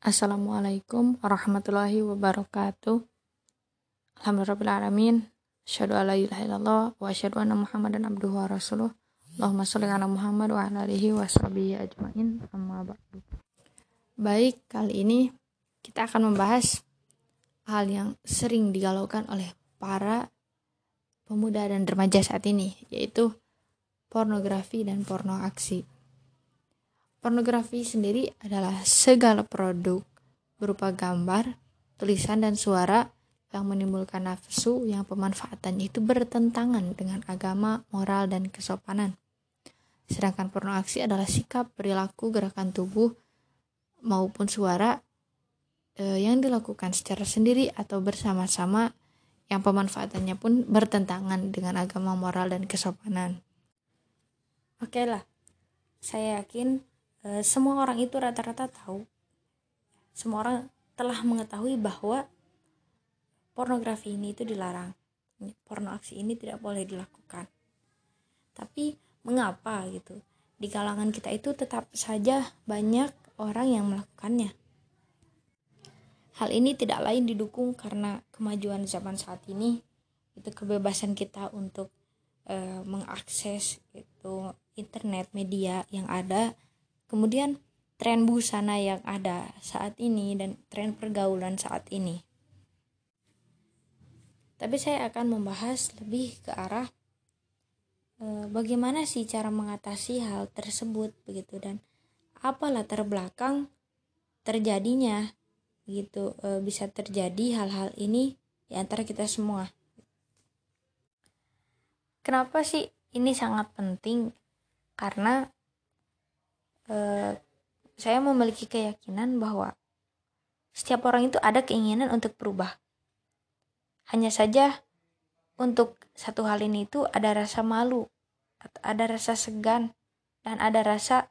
Assalamualaikum warahmatullahi wabarakatuh. Alhamdulillahirrahmanirrahim. Asyhadu alla ilaha illallah wa asyhadu anna muhammadan abduhu wa rasuluh. Allahumma sholli ala Muhammad wa ala alihi wa sahbihi ajmain, amma ba'du. Baik, kali ini kita akan membahas hal yang sering digalaukan oleh para pemuda dan remaja saat ini, yaitu pornografi dan porno aksi. Pornografi sendiri adalah segala produk berupa gambar, tulisan, dan suara yang menimbulkan nafsu yang pemanfaatannya itu bertentangan dengan agama, moral, dan kesopanan. Sedangkan porno aksi adalah sikap, perilaku, gerakan tubuh, maupun suara yang dilakukan secara sendiri atau bersama-sama yang pemanfaatannya pun bertentangan dengan agama, moral, dan kesopanan. Oke lah, saya yakin semua orang itu rata-rata tahu, semua orang telah mengetahui bahwa pornografi ini itu dilarang, porno aksi ini tidak boleh dilakukan. Tapi mengapa gitu? Di kalangan kita itu tetap saja banyak orang yang melakukannya. Hal ini tidak lain didukung karena kemajuan zaman saat ini, itu kebebasan kita untuk mengakses itu internet media yang ada, kemudian tren busana yang ada saat ini dan tren pergaulan saat ini. Tapi saya akan membahas lebih ke arah bagaimana sih cara mengatasi hal tersebut begitu, dan apa latar belakang terjadinya gitu, bisa terjadi hal-hal ini di antara kita semua. Kenapa sih ini sangat penting? Karena saya memiliki keyakinan bahwa setiap orang itu ada keinginan untuk berubah. Hanya saja untuk satu hal ini itu ada rasa malu, ada rasa segan, dan ada rasa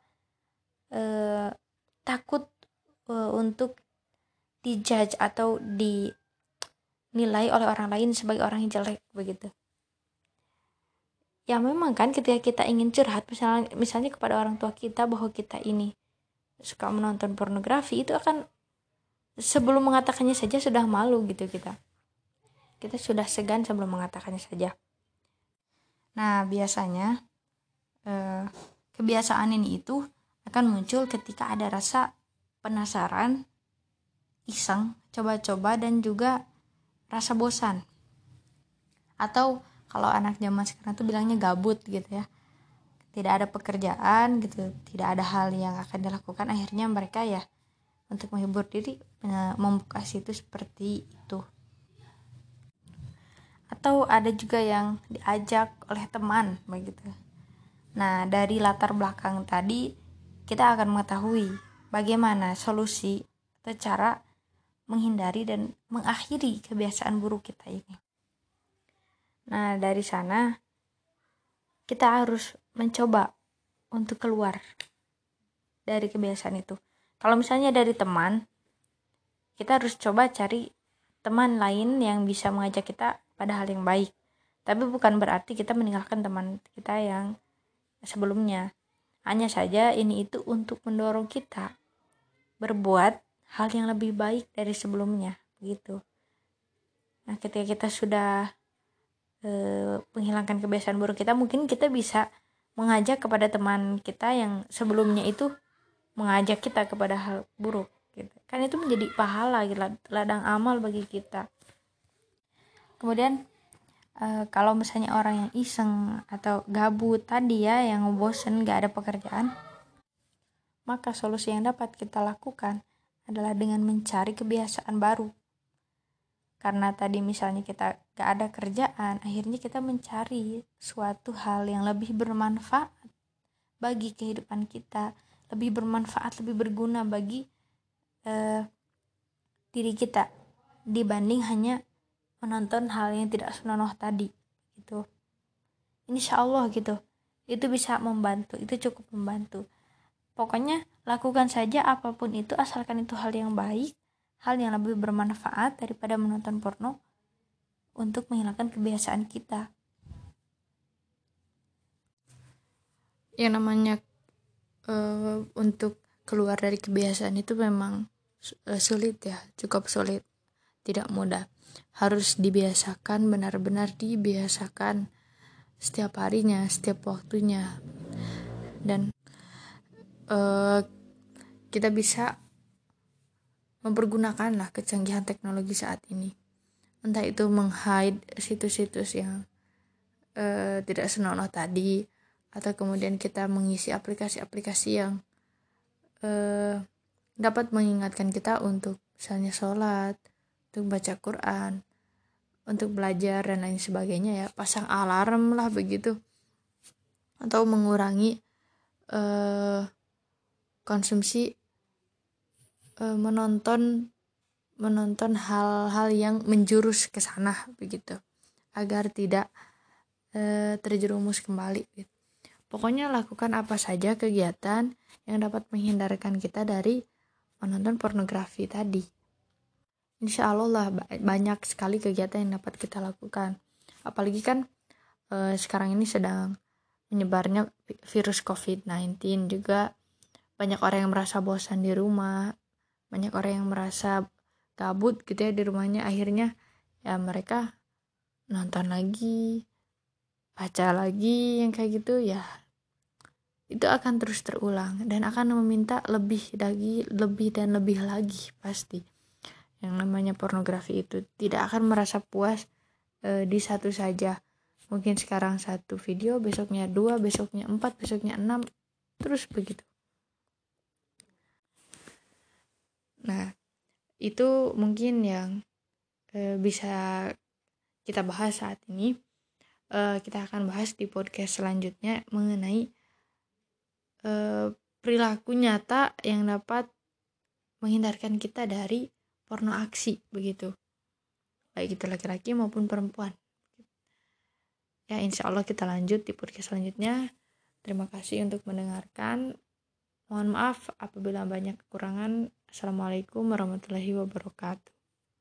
takut untuk dijudge atau dinilai oleh orang lain sebagai orang yang jelek begitu. Ya memang kan ketika kita ingin curhat misalnya kepada orang tua kita bahwa kita ini suka menonton pornografi, itu akan sebelum mengatakannya saja sudah malu gitu, kita sudah segan sebelum mengatakannya saja. Nah biasanya kebiasaan ini itu akan muncul ketika ada rasa penasaran, iseng, coba-coba, dan juga rasa bosan, atau kalau anak zaman sekarang tuh bilangnya gabut gitu ya. Tidak ada pekerjaan gitu, tidak ada hal yang akan dilakukan, akhirnya mereka ya untuk menghibur diri membuka situs seperti itu. Atau ada juga yang diajak oleh teman begitu. Nah, dari latar belakang tadi kita akan mengetahui bagaimana solusi atau cara menghindari dan mengakhiri kebiasaan buruk kita ini. Nah, dari sana kita harus mencoba untuk keluar dari kebiasaan itu. Kalau misalnya dari teman, kita harus coba cari teman lain yang bisa mengajak kita pada hal yang baik. Tapi bukan berarti kita meninggalkan teman kita yang sebelumnya. Hanya saja ini itu untuk mendorong kita berbuat hal yang lebih baik dari sebelumnya, begitu. Nah, ketika kita sudah menghilangkan kebiasaan buruk kita, mungkin kita bisa mengajak kepada teman kita yang sebelumnya itu mengajak kita kepada hal buruk gitu. Kan itu menjadi pahala, ladang amal bagi kita. Kemudian kalau misalnya orang yang iseng atau gabut tadi ya, yang bosen, gak ada pekerjaan, maka solusi yang dapat kita lakukan adalah dengan mencari kebiasaan baru. Karena tadi misalnya kita gak ada kerjaan, akhirnya kita mencari suatu hal yang lebih bermanfaat bagi kehidupan kita, lebih bermanfaat, lebih berguna bagi diri kita dibanding hanya menonton hal yang tidak senonoh tadi gitu. Insya Allah gitu, itu bisa membantu, itu cukup membantu. Pokoknya lakukan saja apapun itu, asalkan itu hal yang baik, hal yang lebih bermanfaat daripada menonton porno untuk menghilangkan kebiasaan kita. Yang namanya untuk keluar dari kebiasaan itu memang sulit ya, cukup sulit, tidak mudah. Harus dibiasakan, benar-benar dibiasakan setiap harinya, setiap waktunya. Dan kita bisa mempergunakanlah kecanggihan teknologi saat ini. Entah itu menghide situs-situs yang tidak senonoh tadi, atau kemudian kita mengisi aplikasi-aplikasi yang dapat mengingatkan kita untuk misalnya sholat, untuk baca Quran, untuk belajar dan lain sebagainya ya. Pasang alarm lah begitu, atau mengurangi konsumsi menonton hal-hal yang menjurus ke sana begitu, agar tidak terjerumus kembali gitu. Pokoknya lakukan apa saja kegiatan yang dapat menghindarkan kita dari menonton pornografi tadi. Insya Allah lah, banyak sekali kegiatan yang dapat kita lakukan. Apalagi kan sekarang ini sedang menyebarnya virus COVID-19 juga. Banyak orang yang merasa bosan di rumah, banyak orang yang merasa gabut gitu ya di rumahnya, akhirnya ya mereka nonton lagi, baca lagi, yang kayak gitu ya. Itu akan terus terulang dan akan meminta lebih lagi pasti. Yang namanya pornografi itu tidak akan merasa puas di satu saja. Mungkin sekarang satu video, besoknya 2, besoknya 4, besoknya 6, terus begitu. Nah, itu mungkin yang bisa kita bahas saat ini. Kita akan bahas di podcast selanjutnya mengenai perilaku nyata yang dapat menghindarkan kita dari porno aksi begitu, baik itu laki-laki maupun perempuan. Ya, insya Allah kita lanjut di podcast selanjutnya. Terima kasih untuk mendengarkan. Mohon maaf apabila banyak kekurangan. Assalamualaikum warahmatullahi wabarakatuh.